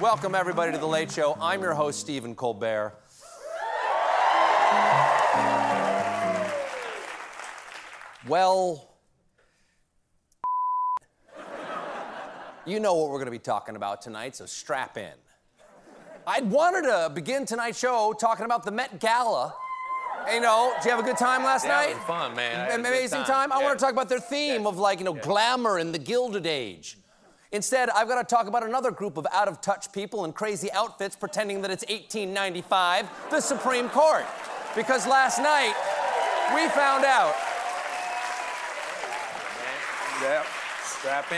Welcome, everybody, to The Late Show. I'm your host, Stephen Colbert. Well, you know what we're going to be talking about tonight, so strap in. I wanted to begin tonight's show talking about the Met Gala. You know, did you have a good time last night? It was fun, man. Amazing time. I want to talk about their theme of, like, you know, glamour in the Gilded Age. Instead, I've got to talk about another group of out-of-touch people in crazy outfits pretending that it's 1895, the Supreme Court. Because last night, we found out. Yeah. Strap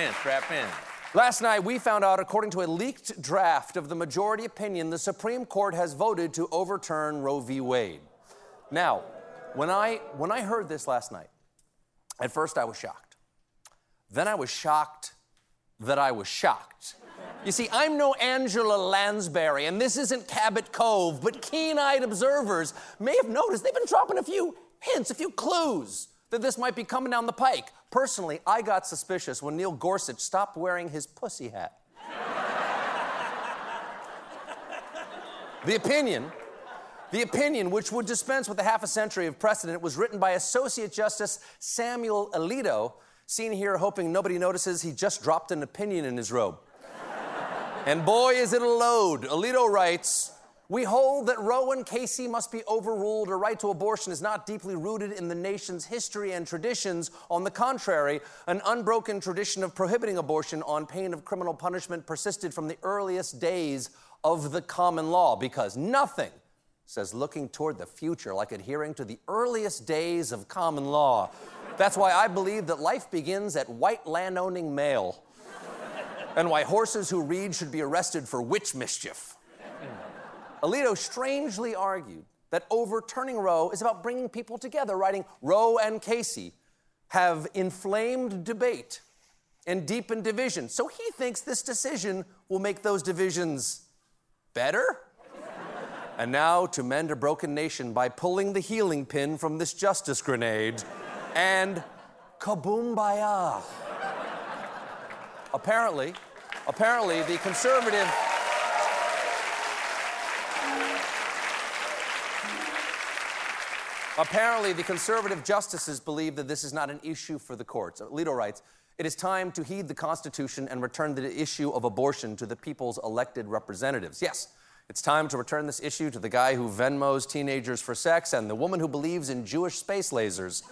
in. Last night, we found out, according to a leaked draft of the majority opinion, the Supreme Court has voted to overturn Roe v. Wade. Now, when I heard this last night, at first I was shocked. Then I was shocked that I was shocked. You see, I'm no Angela Lansbury, and this isn't Cabot Cove, but keen-eyed observers may have noticed they've been dropping a few hints, a few clues that this might be coming down the pike. Personally, I got suspicious when Neil Gorsuch stopped wearing his pussy hat. The opinion, which would dispense with a half a century of precedent, was written by Associate Justice Samuel Alito, seen here hoping nobody notices he just dropped an opinion in his robe. And boy, is it a load. Alito writes, "We hold that Roe and Casey must be overruled. A right to abortion is not deeply rooted in the nation's history and traditions. On the contrary, an unbroken tradition of prohibiting abortion on pain of criminal punishment persisted from the earliest days of the common law, because nothing says looking toward the future like adhering to the earliest days of common law. That's why I believe that life begins at white land-owning male, and why horses who read should be arrested for witch mischief." Alito strangely argued that overturning Roe is about bringing people together, writing, "Roe and Casey have inflamed debate and deepened division, so he thinks this decision will make those divisions better? And now to mend a broken nation by pulling the healing pin from this justice grenade and kaboombaya." Apparently, the conservative... Apparently, the conservative justices believe that this is not an issue for the courts. Alito writes, "It is time to heed the Constitution and return the issue of abortion to the people's elected representatives." Yes. It's time to return this issue to the guy who Venmos teenagers for sex and the woman who believes in Jewish space lasers,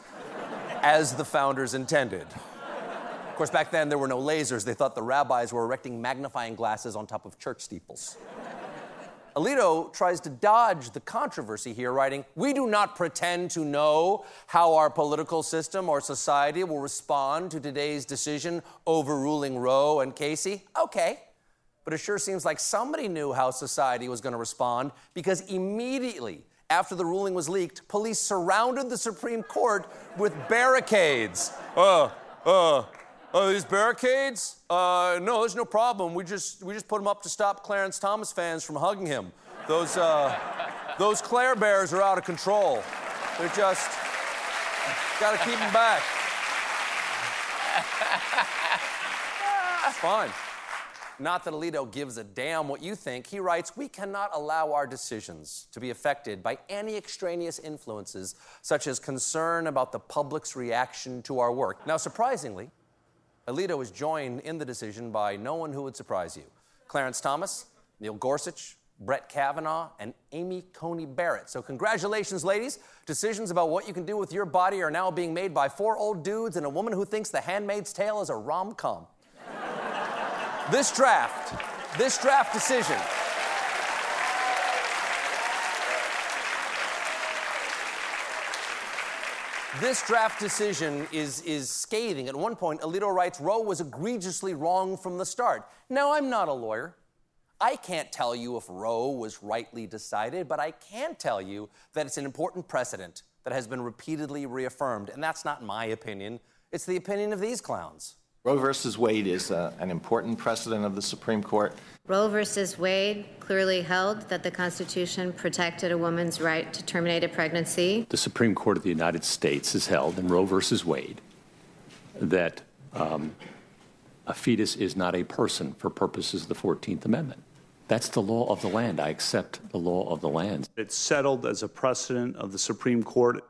as the founders intended. Of course, back then, there were no lasers. They thought the rabbis were erecting magnifying glasses on top of church steeples. Alito tries to dodge the controversy here, writing, "We do not pretend to know how our political system or society will respond to today's decision overruling Roe and Casey." Okay. But it sure seems like somebody knew how society was going to respond, because immediately after the ruling was leaked, police surrounded the Supreme Court with barricades. These barricades? No, there's no problem. We just put them up to stop Clarence Thomas fans from hugging him. Those Claire Bears are out of control. They're just... Gotta keep them back. It's fine. Not that Alito gives a damn what you think. He writes, "We cannot allow our decisions to be affected by any extraneous influences, such as concern about the public's reaction to our work." Now, surprisingly, Alito is joined in the decision by no one who would surprise you. Clarence Thomas, Neil Gorsuch, Brett Kavanaugh, and Amy Coney Barrett. So congratulations, ladies. Decisions about what you can do with your body are now being made by four old dudes and a woman who thinks The Handmaid's Tale is a rom-com. This draft decision This draft decision is scathing. At one point, Alito writes, Roe was egregiously wrong from the start. Now, I'm not a lawyer. I can't tell you if Roe was rightly decided, but I can tell you that it's an important precedent that has been repeatedly reaffirmed, and that's not my opinion. It's the opinion of these clowns. Roe versus Wade is an important precedent of the Supreme Court. Roe versus Wade clearly held that the Constitution protected a woman's right to terminate a pregnancy. The Supreme Court of the United States has held in Roe versus Wade that a fetus is not a person for purposes of the 14th Amendment. That's the law of the land. I accept the law of the land. It's settled as a precedent of the Supreme Court.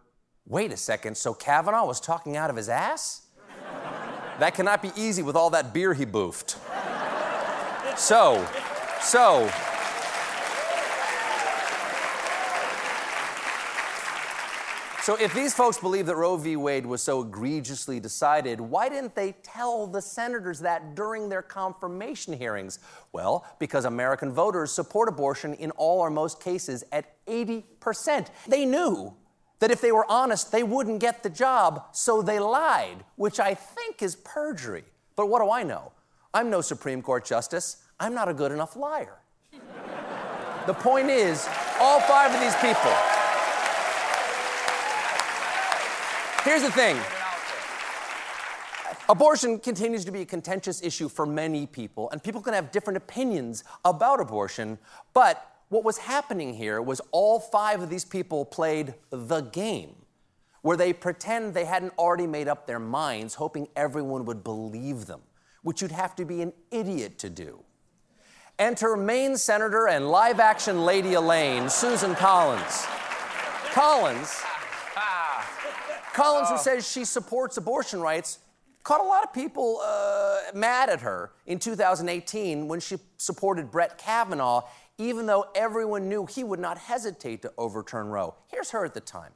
Wait a second, so Kavanaugh was talking out of his ass? That cannot be easy with all that beer he boofed. So if these folks believe that Roe v. Wade was so egregiously decided, why didn't they tell the senators that during their confirmation hearings? Well, because American voters support abortion in all or most cases at 80%. They knew that if they were honest, they wouldn't get the job, so they lied, which I think is perjury. But what do I know? I'm no Supreme Court justice. I'm not a good enough liar. The point is, all five of these people... Here's the thing. Abortion continues to be a contentious issue for many people, and people can have different opinions about abortion, but what was happening here was all five of these people played the game, where they pretend they hadn't already made up their minds, hoping everyone would believe them, which you'd have to be an idiot to do. Enter Maine Senator and live-action Lady Elaine, Susan Collins. Collins, who says she supports abortion rights, caught a lot of people mad at her in 2018 when she supported Brett Kavanaugh, even though everyone knew he would not hesitate to overturn Roe. Here's her at the time.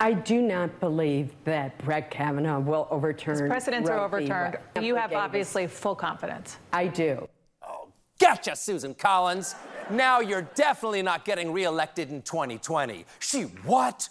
I do not believe that Brett Kavanaugh will overturn Roe. His precedents are overturned. You have obviously full confidence. I do. Oh, gotcha, Susan Collins. Now you're definitely not getting reelected in 2020. She what?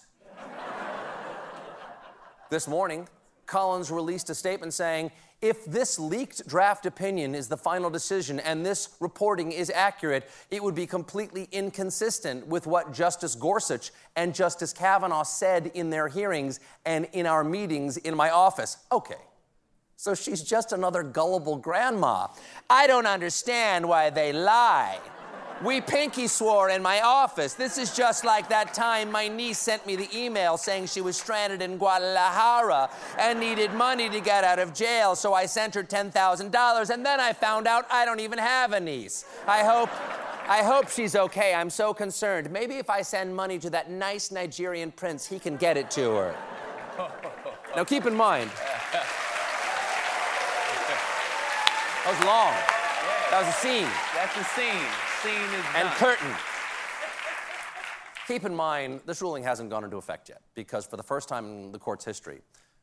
This morning, Collins released a statement saying, if this leaked draft opinion is the final decision and this reporting is accurate, it would be completely inconsistent with what Justice Gorsuch and Justice Kavanaugh said in their hearings and in our meetings in my office. Okay, so she's just another gullible grandma. I don't understand why they lie. We pinky swore in my office. This is just like that time my niece sent me the email saying she was stranded in Guadalajara and needed money to get out of jail, so I sent her $10,000, and then I found out I don't even have a niece. I hope she's okay. I'm so concerned. Maybe if I send money to that nice Nigerian prince, he can get it to her. Now, keep in mind... That was long. That was a scene. That's a scene. And curtain. Keep in mind, this ruling hasn't gone into effect yet, because for the first time in the court's history,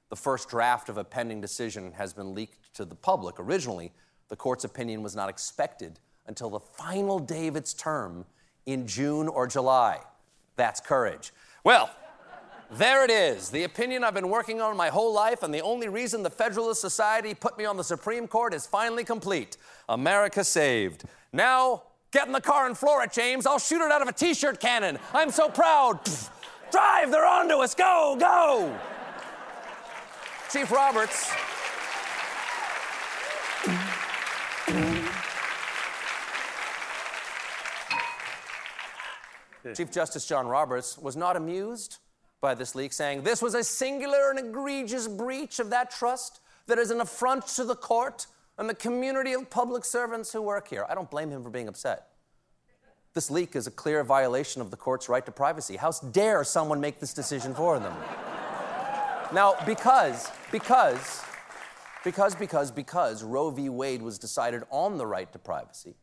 the first draft of a pending decision has been leaked to the public. Originally, the court's opinion was not expected until the final day of its term in June or July. That's courage. Well, there it is, the opinion I've been working on my whole life, and the only reason the Federalist Society put me on the Supreme Court is finally complete. America saved. Now... get in the car and floor it, James. I'll shoot it out of a T-shirt cannon. I'm so proud. Pfft. Drive, they're onto us. Go, go. Chief Roberts. Chief Justice John Roberts was not amused by this leak, saying, this was a singular and egregious breach of that trust that is an affront to the court and the community of public servants who work here. I don't blame him for being upset. This leak is a clear violation of the court's right to privacy. How dare someone make this decision for them? Now, because Roe v. Wade was decided on the right to privacy,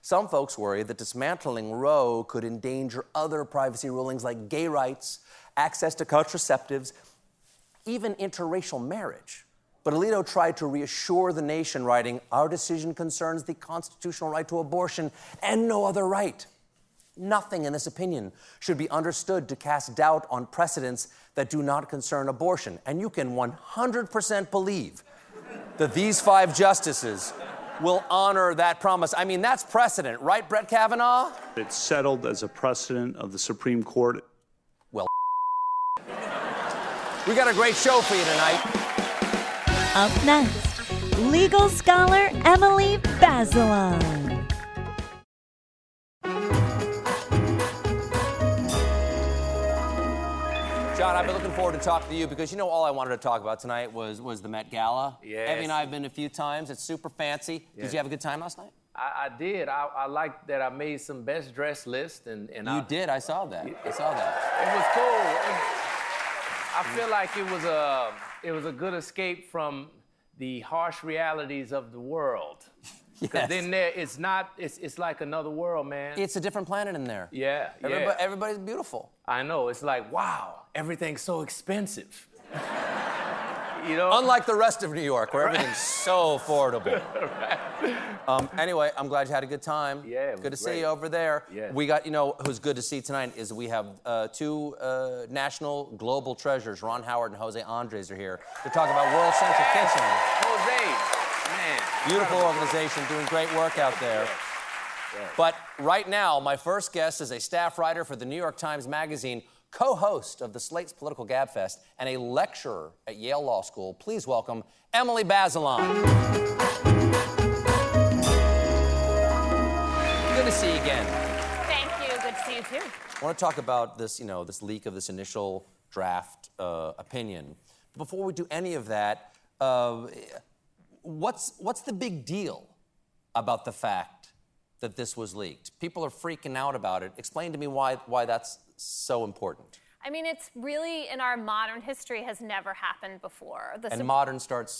some folks worry that dismantling Roe could endanger other privacy rulings like gay rights, access to contraceptives, even interracial marriage. But Alito tried to reassure the nation, writing, our decision concerns the constitutional right to abortion and no other right. Nothing in this opinion should be understood to cast doubt on precedents that do not concern abortion. And you can 100% believe that these 5 justices will honor that promise. I mean, that's precedent, right, Brett Kavanaugh? It's settled as a precedent of the Supreme Court. Well, we got a great show for you tonight. Up next, legal scholar Emily Bazelon. John, I've been looking forward to talking to you because, you know, all I wanted to talk about tonight was the Met Gala. Yes. Evie and I have been a few times. It's super fancy. Yes. Did you have a good time last night? I did. I liked that I made some best dress lists. You did? I saw that. Yeah. I saw that. It was cool. I feel like it was a good escape from the harsh realities of the world. Because then it's like another world, man. It's a different planet in there. Yeah, Everybody's beautiful. I know. It's like, wow, everything's so expensive. You know? Unlike the rest of New York, where everything's so affordable. Right. Anyway, I'm glad you had a good time. Yeah, it was great. Good to see you over there. Yeah. We got, you know, who's good to see tonight is we have two national global treasures, Ron Howard and José Andrés are here to talk about World Central Kitchen. José. Man, beautiful organization, doing great work out there. Yes. Yes. But right now, my first guest is a staff writer for the New York Times Magazine, co-host of the Slate's Political Gabfest, and a lecturer at Yale Law School. Please welcome Emily Bazelon. Good to see you again. Thank you. Good to see you too. I want to talk about this, you know, this leak of this initial draft opinion. Before we do any of that. What's the big deal about the fact that this was leaked? People are freaking out about it. Explain to me why that's so important. I mean, it's really, in our modern history, has never happened before. Modern starts,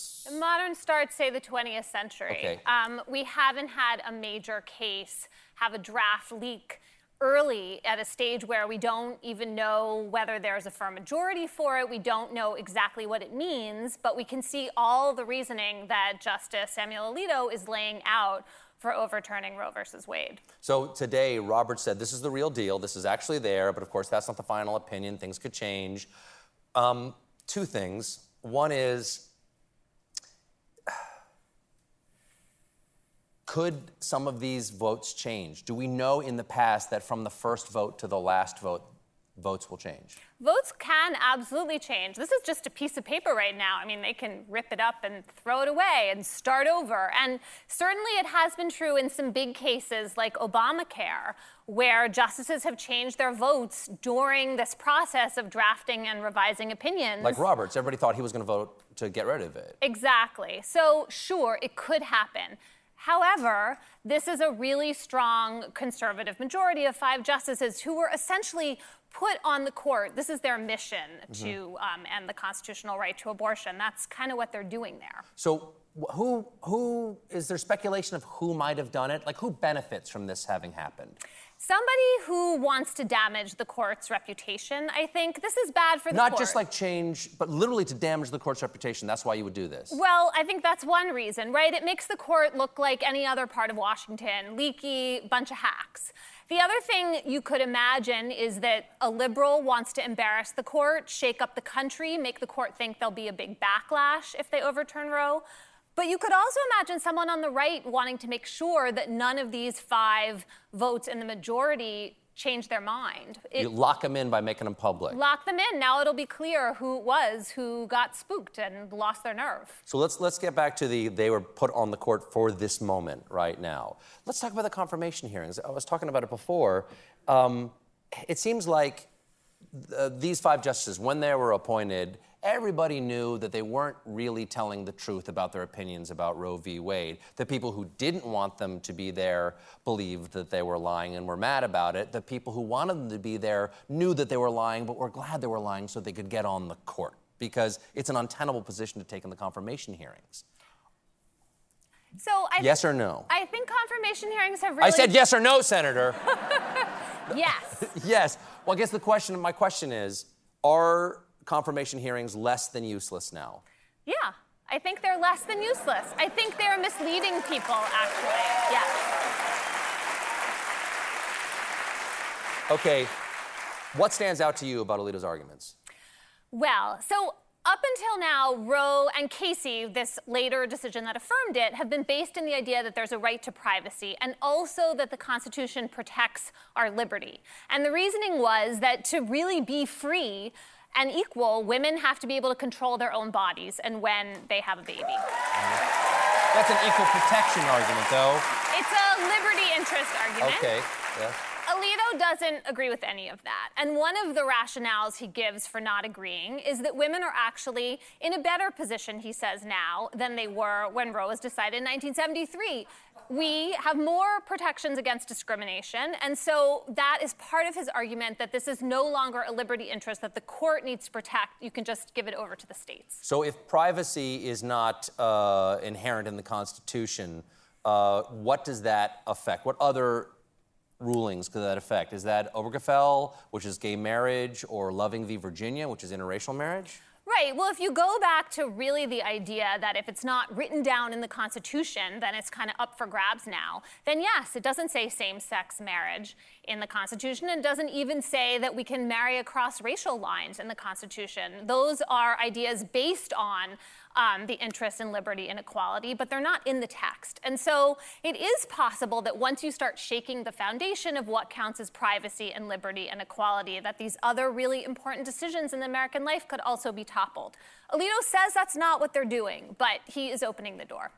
say, the 20th century. Okay. We haven't had a major case have a draft leak early at a stage where we don't even know whether there's a firm majority for it. We don't know exactly what it means, but we can see all the reasoning that Justice Samuel Alito is laying out for overturning Roe versus Wade. So today, Roberts said, this is the real deal. This is actually there, but of course, that's not the final opinion. Things could change. Two things. One is, could some of these votes change? Do we know in the past that from the first vote to the last vote, votes will change? Votes can absolutely change. This is just a piece of paper right now. I mean, they can rip it up and throw it away and start over. And certainly it has been true in some big cases like Obamacare, where justices have changed their votes during this process of drafting and revising opinions. Like Roberts, everybody thought he was going to vote to get rid of it. Exactly. So, sure, it could happen. However, this is a really strong conservative majority of 5 justices who were essentially put on the court. This is their mission to end the constitutional right to abortion. That's kind of what they're doing there. So who is there speculation of who might have done it? Like, who benefits from this having happened? Somebody who wants to damage the court's reputation, I think. This is bad for the court. Not just like change, but literally to damage the court's reputation. That's why you would do this. Well, I think that's one reason, right? It makes the court look like any other part of Washington, leaky, bunch of hacks. The other thing you could imagine is that a liberal wants to embarrass the court, shake up the country, make the court think there'll be a big backlash if they overturn Roe. But you could also imagine someone on the right wanting to make sure that none of these 5 votes in the majority change their mind. You lock them in by making them public. Lock them in. Now it'll be clear who it was who got spooked and lost their nerve. So let's get back to they were put on the court for this moment right now. Let's talk about the confirmation hearings. I was talking about it before. It seems like these 5 justices, when they were appointed, everybody knew that they weren't really telling the truth about their opinions about Roe v. Wade. The people who didn't want them to be there believed that they were lying and were mad about it. The people who wanted them to be there knew that they were lying but were glad they were lying so they could get on the court because it's an untenable position to take in the confirmation hearings. So yes or no? I think confirmation hearings have really... I said yes or no, Senator. Yes. Yes. Well, I guess my question is, are confirmation hearings less than useless now? Yeah, I think they're less than useless. I think they're misleading people, actually, yes. Okay, what stands out to you about Alito's arguments? Well, so up until now, Roe and Casey, this later decision that affirmed it, have been based in the idea that there's a right to privacy and also that the Constitution protects our liberty. And the reasoning was that to really be free and equal, women have to be able to control their own bodies and when they have a baby. That's an equal protection argument, though. It's a liberty interest argument. Okay, yeah. Alito doesn't agree with any of that. And one of the rationales he gives for not agreeing is that women are actually in a better position, he says now, than they were when Roe was decided in 1973. We have more protections against discrimination, and so that is part of his argument that this is no longer a liberty interest that the court needs to protect. You can just give it over to the states. So if privacy is not inherent in the Constitution, what does that affect? What other rulings could that affect? Is that Obergefell, which is gay marriage, or Loving v. Virginia, which is interracial marriage? Right. Well, if you go back to really the idea that if it's not written down in the Constitution, then it's kind of up for grabs now, then yes, it doesn't say same-sex marriage in the Constitution, and doesn't even say that we can marry across racial lines in the Constitution. Those are ideas based on the interest in liberty and equality, but they're not in the text. And so it is possible that once you start shaking the foundation of what counts as privacy and liberty and equality, that these other really important decisions in American life could also be toppled. Alito says that's not what they're doing, but he is opening the door.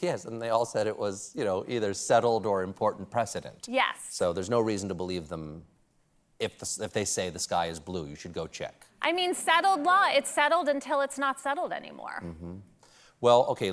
Yes, and they all said it was, you know, either settled or important precedent. Yes. So there's no reason to believe them. If they say the sky is blue, you should go check. I mean, settled law, it's settled until it's not settled anymore. Mm-hmm. Well, okay,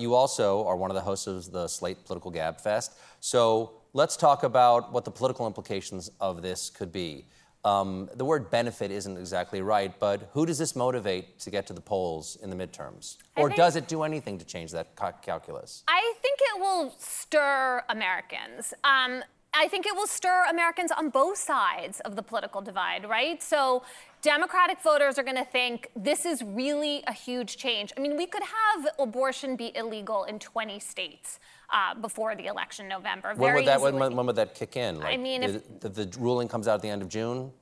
you also are one of the hosts of the Slate Political Gabfest, so let's talk about what the political implications of this could be. The word benefit isn't exactly right, but who does this motivate to get to the polls in the midterms? Or does it do anything to change that calculus? I think it will stir Americans. I think it will stir Americans on both sides of the political divide, right? So Democratic voters are going to think this is really a huge change. I mean, we could have abortion be illegal in 20 states before the election in November. When would that kick in? Like, I mean, the ruling comes out at the end of June?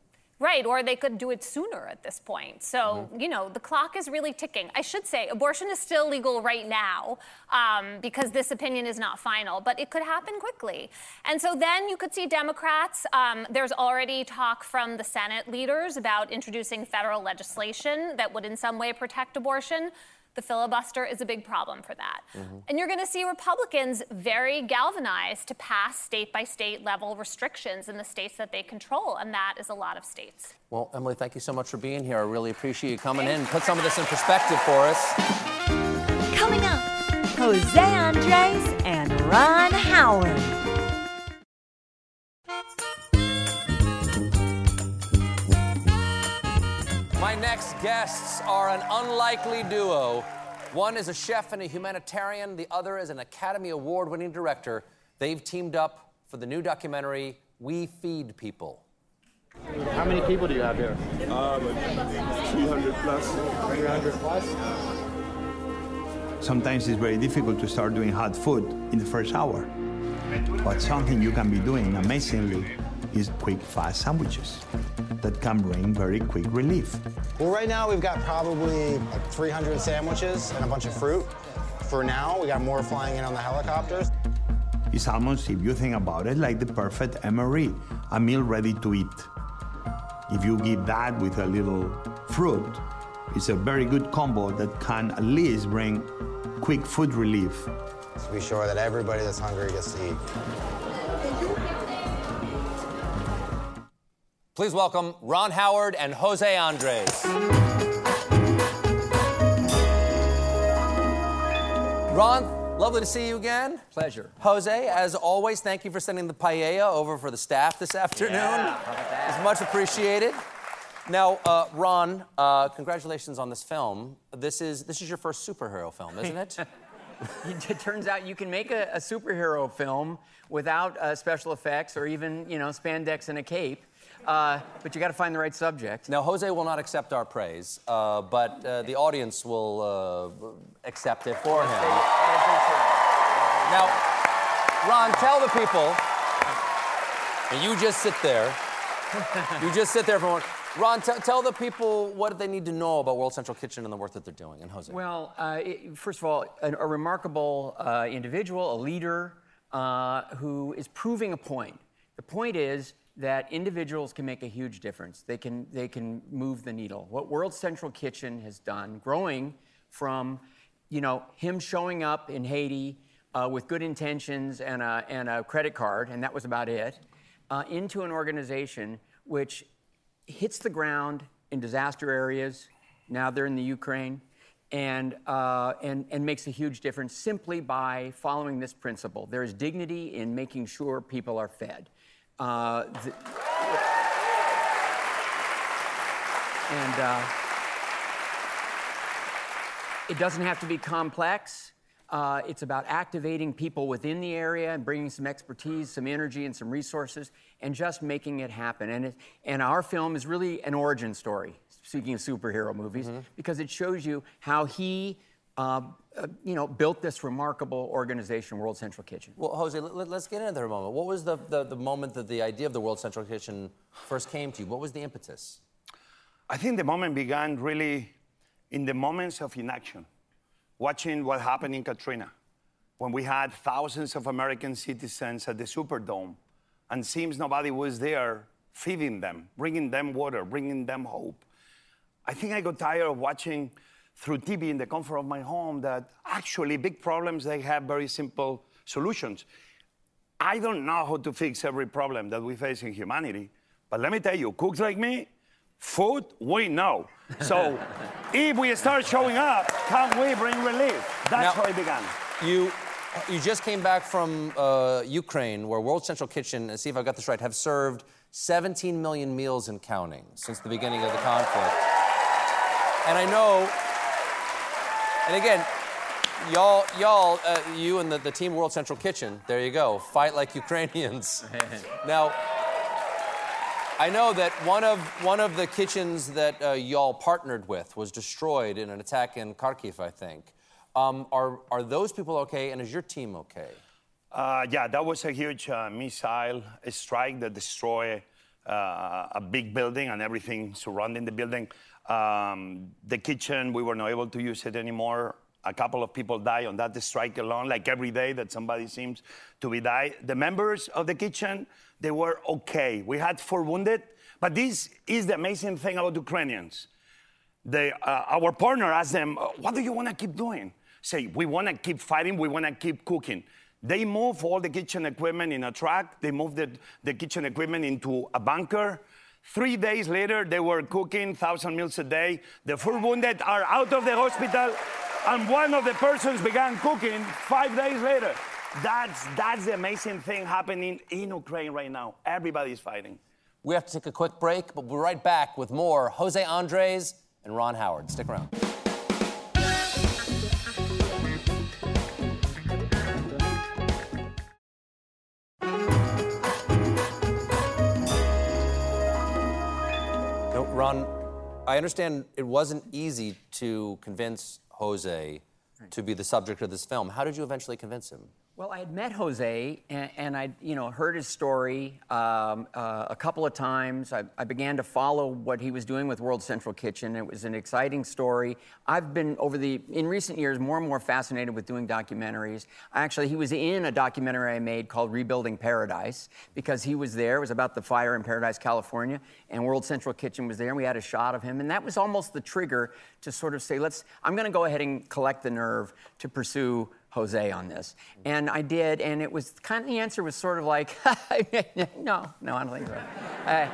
Right, or they could do it sooner at this point. So, you know, the clock is really ticking. I should say, abortion is still legal right now because this opinion is not final, but it could happen quickly. And so then you could see Democrats, there's already talk from the Senate leaders about introducing federal legislation that would in some way protect abortion. The filibuster is a big problem for that. And you're going to see Republicans very galvanized to pass state-by-state level restrictions in the states that they control, and that is a lot of states. Well, Emily, thank you so much for being here. I really appreciate you coming in. Put some of this in perspective for us. Coming up, José Andrés and Ron Howard. My next guests are an unlikely duo. One is a chef and a humanitarian. The other is an Academy Award-winning director. They've teamed up for the new documentary, We Feed People. How many people do you have here? 200 plus. 300 plus? Sometimes it's very difficult to start doing hot food in the first hour. But something you can be doing amazingly is quick, fast sandwiches that can bring very quick relief. Well, right now we've got probably like 300 sandwiches and a bunch of fruit. For now, we got more flying in on the helicopters. It's almost, if you think about it, like the perfect MRE, a meal ready to eat. If you give that with a little fruit, it's a very good combo that can at least bring quick food relief. To be sure that everybody that's hungry gets to eat. Please welcome Ron Howard and José Andrés. Ron, lovely to see you again. Pleasure. José, as always, thank you for sending the paella over for the staff this afternoon. Yeah, it's much appreciated. Now, Ron, congratulations on this film. This is your first superhero film, isn't it? It turns out you can make a superhero film without special effects or even, you know, spandex and a cape. But you got to find the right subject. Now, José will not accept our praise, but the audience will accept it for him. Now, Ron, tell the people, and you just sit there, You just sit there for a moment. Ron, tell the people what they need to know about World Central Kitchen and the work that they're doing, and Jose. Well, first of all, a remarkable individual, a leader, who is proving a point. The point is that individuals can make a huge difference. They can move the needle. What World Central Kitchen has done, growing from, you know, him showing up in Haiti with good intentions and a credit card, and that was about it, into an organization which hits the ground in disaster areas. Now they're in the Ukraine, and makes a huge difference simply by following this principle. There is dignity in making sure people are fed. It doesn't have to be complex. It's about activating people within the area and bringing some expertise, some energy, and some resources, and just making it happen. And our film is really an origin story, speaking of superhero movies, because it shows you how he built this remarkable organization, World Central Kitchen. Well, Jose, let's get into that moment. What was the moment that the idea of the World Central Kitchen first came to you? What was the impetus? I think the moment began really in the moments of inaction. Watching what happened in Katrina, when we had thousands of American citizens at the Superdome, and seems nobody was there feeding them, bringing them water, bringing them hope. I think I got tired of watching through TV in the comfort of my home that actually big problems, they have very simple solutions. I don't know how to fix every problem that we face in humanity, but let me tell you, cooks like me, food, we know. So if we start showing up, can we bring relief? That's how it began. You just came back from Ukraine, where World Central Kitchen, and see if I've got this right, have served 17 million meals and counting since the beginning of the conflict. And I know, and again, you and the team World Central Kitchen, there you go, fight like Ukrainians. Now, I know that one of the kitchens that y'all partnered with was destroyed in an attack in Kharkiv, I think. Are those people okay, and is your team okay? Yeah, that was a huge missile strike that destroyed a big building and everything surrounding the building. The kitchen, we were not able to use it anymore. A couple of people died on that strike alone, like every day that somebody seems to be died. The members of the kitchen, they were okay. We had 4 wounded, but this is the amazing thing about Ukrainians. Our partner asked them, what do you want to keep doing? Say, we want to keep fighting, we want to keep cooking. They move all the kitchen equipment in a truck, they move the kitchen equipment into a bunker. 3 days later, they were cooking 1,000 meals a day. The 4 wounded are out of the hospital, and one of the persons began cooking 5 days later. That's the amazing thing happening in Ukraine right now. Everybody's fighting. We have to take a quick break, but we're right back with more José Andrés and Ron Howard. Stick around. No, Ron, I understand it wasn't easy to convince Jose to be the subject of this film. How did you eventually convince him? Well, I had met Jose, and I, heard his story a couple of times. I began to follow what he was doing with World Central Kitchen. It was an exciting story. I've been in recent years more and more fascinated with doing documentaries. Actually, he was in a documentary I made called Rebuilding Paradise because he was there. It was about the fire in Paradise, California, and World Central Kitchen was there, and we had a shot of him, and that was almost the trigger to sort of say, I'm going to go ahead and collect the nerve to pursue Jose on this. And I did, and it was kind of, the answer was sort of like, no, I don't think so.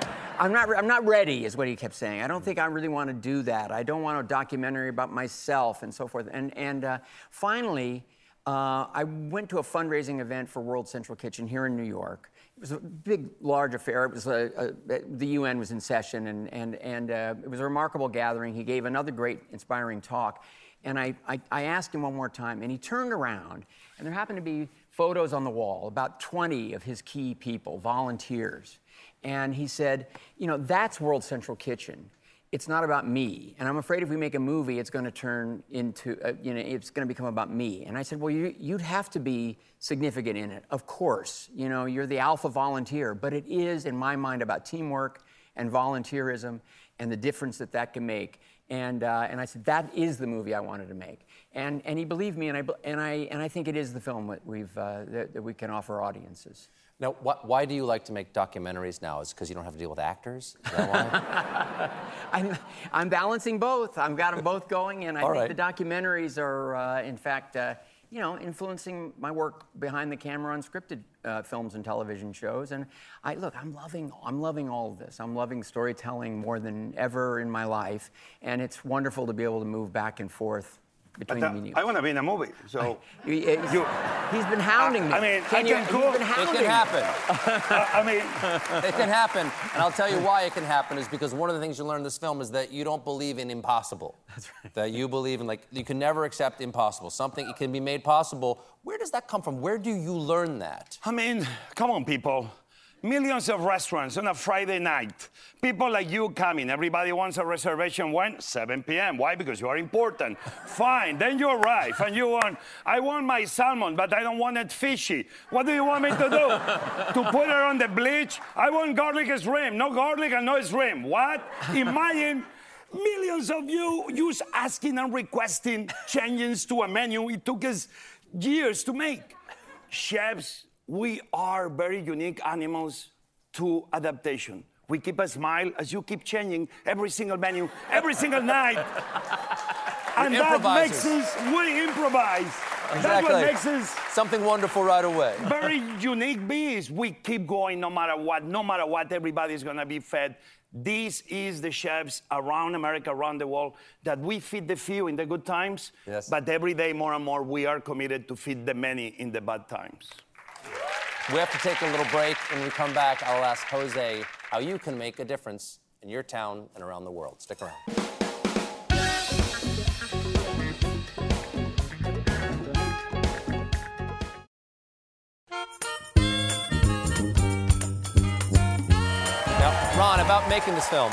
I'm not ready, is what he kept saying. I don't think I really want to do that. I don't want a documentary about myself and so forth. And finally, I went to a fundraising event for World Central Kitchen here in New York. It was a big, large affair. It was the UN was in session, and it was a remarkable gathering. He gave another great, inspiring talk. And I asked him one more time, and he turned around, and there happened to be photos on the wall, about 20 of his key people, volunteers. And he said, that's World Central Kitchen. It's not about me. And I'm afraid if we make a movie, it's going to turn into, it's going to become about me. And I said, well, you'd have to be significant in it. Of course, you're the alpha volunteer, but it is, in my mind, about teamwork and volunteerism and the difference that that can make. And I said, that is the movie I wanted to make. And he believed me, and I think it is the film that we can offer audiences. Now, why do you like to make documentaries now? Is it because you don't have to deal with actors? Is that why? I'm balancing both. I've got them both going, and I think the documentaries are, in fact, you know, influencing my work behind the camera on scripted films and television shows. And I'm loving all of this. I'm loving storytelling more than ever in my life, and it's wonderful to be able to move back and forth between the mediums. I want to be in a movie, so... he's been hounding me. I mean, it can happen. I mean... It can happen, and I'll tell you why it can happen is because one of the things you learn in this film is that you don't believe in impossible. That's right. That you believe in, like, you can never accept impossible. Something, it can be made possible. Where does that come from? Where do you learn that? I mean, come on, people. Millions of restaurants on a Friday night. People like you coming. Everybody wants a reservation when? 7 p.m. Why? Because you are important. Fine. Then you arrive and you want, I want my salmon, but I don't want it fishy. What do you want me to do? To put her on the bleach? I want garlic and shrimp. No garlic and no shrimp. What? Imagine millions of you just asking and requesting changes to a menu. It took us years to make. Chefs, we are very unique animals to adaptation. We keep a smile as you keep changing every single menu, every single night. And that makes us, we improvise. Exactly. That's what makes us... something wonderful right away. Very unique beings. We keep going no matter what. No matter what, everybody's going to be fed. This is the chefs around America, around the world, that we feed the few in the good times. Yes. But every day, more and more, we are committed to feed the many in the bad times. We have to take a little break. When we come back, I'll ask Jose how you can make a difference in your town and around the world. Stick around. Now, Ron, about making this film,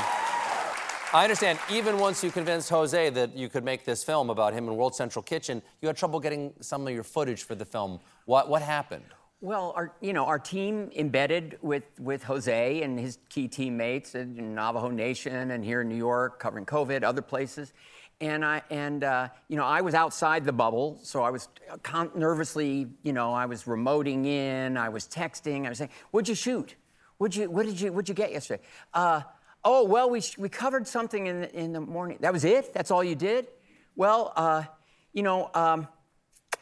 I understand, even once you convinced Jose that you could make this film about him in World Central Kitchen, you had trouble getting some of your footage for the film. What happened? Well, our team embedded with Jose and his key teammates in Navajo Nation and here in New York, covering COVID, other places. And I was outside the bubble, so I was nervously, I was remoting in, I was texting, I was saying, what'd you shoot? What'd you get yesterday? We covered something in the morning. That was it? That's all you did? Well,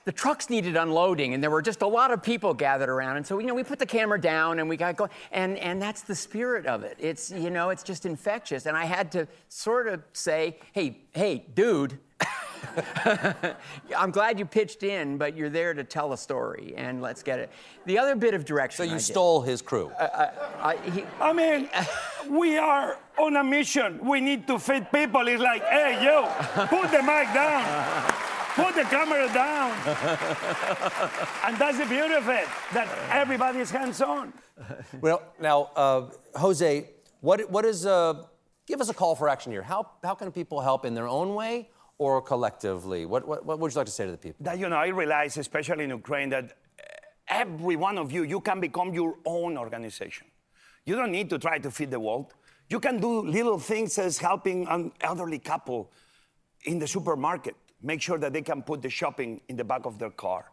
the trucks needed unloading, and there were just a lot of people gathered around. And so, we put the camera down, and we got going. And that's the spirit of it. It's, it's just infectious. And I had to sort of say, hey, dude, I'm glad you pitched in, but you're there to tell a story, and let's get it. The other bit of direction. So you stole his crew. We are on a mission. We need to feed people. It's like, hey, yo, put the mic down. Put the camera down. And that's the beauty of it, that everybody is hands-on. Well, now, Jose, what is... give us a call for action here. How can people help in their own way? Or collectively? What would you like to say to the people? That, I realize, especially in Ukraine, that every one of you can become your own organization. You don't need to try to feed the world. You can do little things as helping an elderly couple in the supermarket, make sure that they can put the shopping in the back of their car.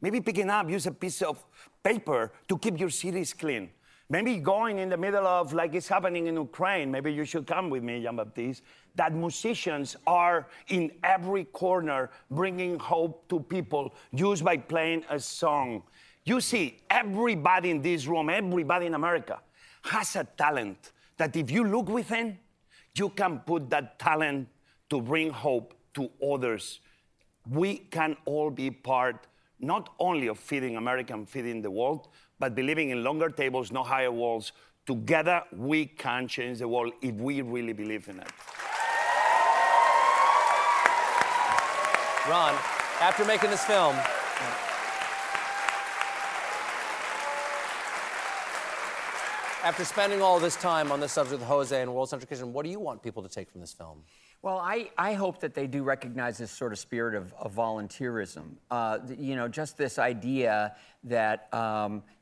Maybe picking up, use a piece of paper to keep your cities clean. Maybe going in the middle of, like it's happening in Ukraine, maybe you should come with me, Jean-Baptiste, that musicians are in every corner bringing hope to people just by playing a song. You see, everybody in this room, everybody in America, has a talent that if you look within, you can put that talent to bring hope to others. We can all be part, not only of feeding America and feeding the world, but believing in longer tables, no higher walls. Together, we can change the world if we really believe in it. Ron, after making this film, after spending all this time on this subject with Jose and World Central Kitchen, what do you want people to take from this film? Well, I hope that they do recognize this sort of spirit of volunteerism. Just this idea that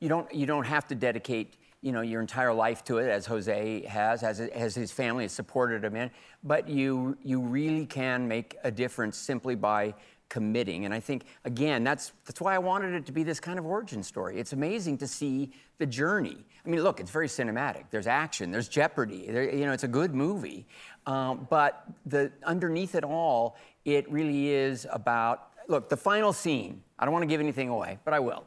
you don't have to dedicate you know, your entire life to it, as José has, as his family has supported him in. But you really can make a difference simply by committing. And I think, again, that's why I wanted it to be this kind of origin story. It's amazing to see the journey. I mean, look, it's very cinematic. There's action, there's jeopardy. You know, it's a good movie. But underneath it all, it really is about, look, the final scene, I don't want to give anything away, but I will,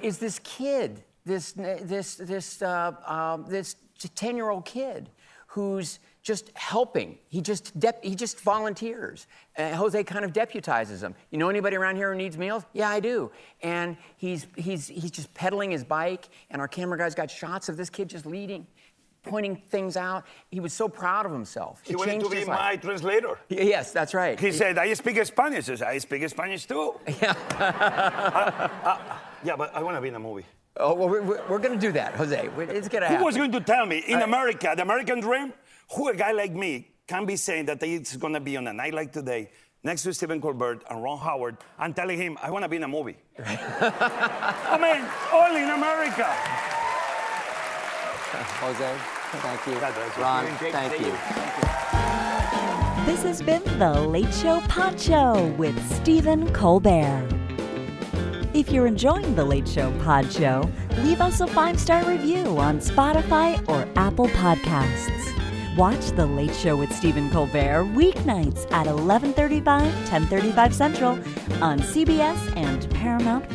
is this kid, this 10-year-old kid who's just helping. He just volunteers. José kind of deputizes him. You know anybody around here who needs meals? Yeah, I do. And he's just pedaling his bike, and our camera guy's got shots of this kid just leading, pointing things out. He was so proud of himself. He wanted to be my translator. Yes, that's right. He said, I speak Spanish. I said, I speak Spanish too. Yeah. Yeah, but I want to be in a movie. Oh, well, we're going to do that, José. It's going to happen. Who was going to tell me, in America, the American dream, who a guy like me can be saying that it's going to be on a night like today, next to Stephen Colbert and Ron Howard, and telling him, I want to be in a movie. I mean, all in America. José, thank you. Ron, thank you. This has been The Late Show Pod Show with Stephen Colbert. If you're enjoying The Late Show Pod Show, leave us a 5-star review on Spotify or Apple Podcasts. Watch The Late Show with Stephen Colbert weeknights at 11:35, 10:35 Central on CBS and Paramount+.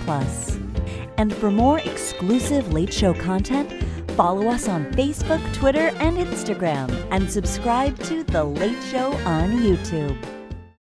And for more exclusive Late Show content, follow us on Facebook, Twitter, and Instagram, and subscribe to The Late Show on YouTube.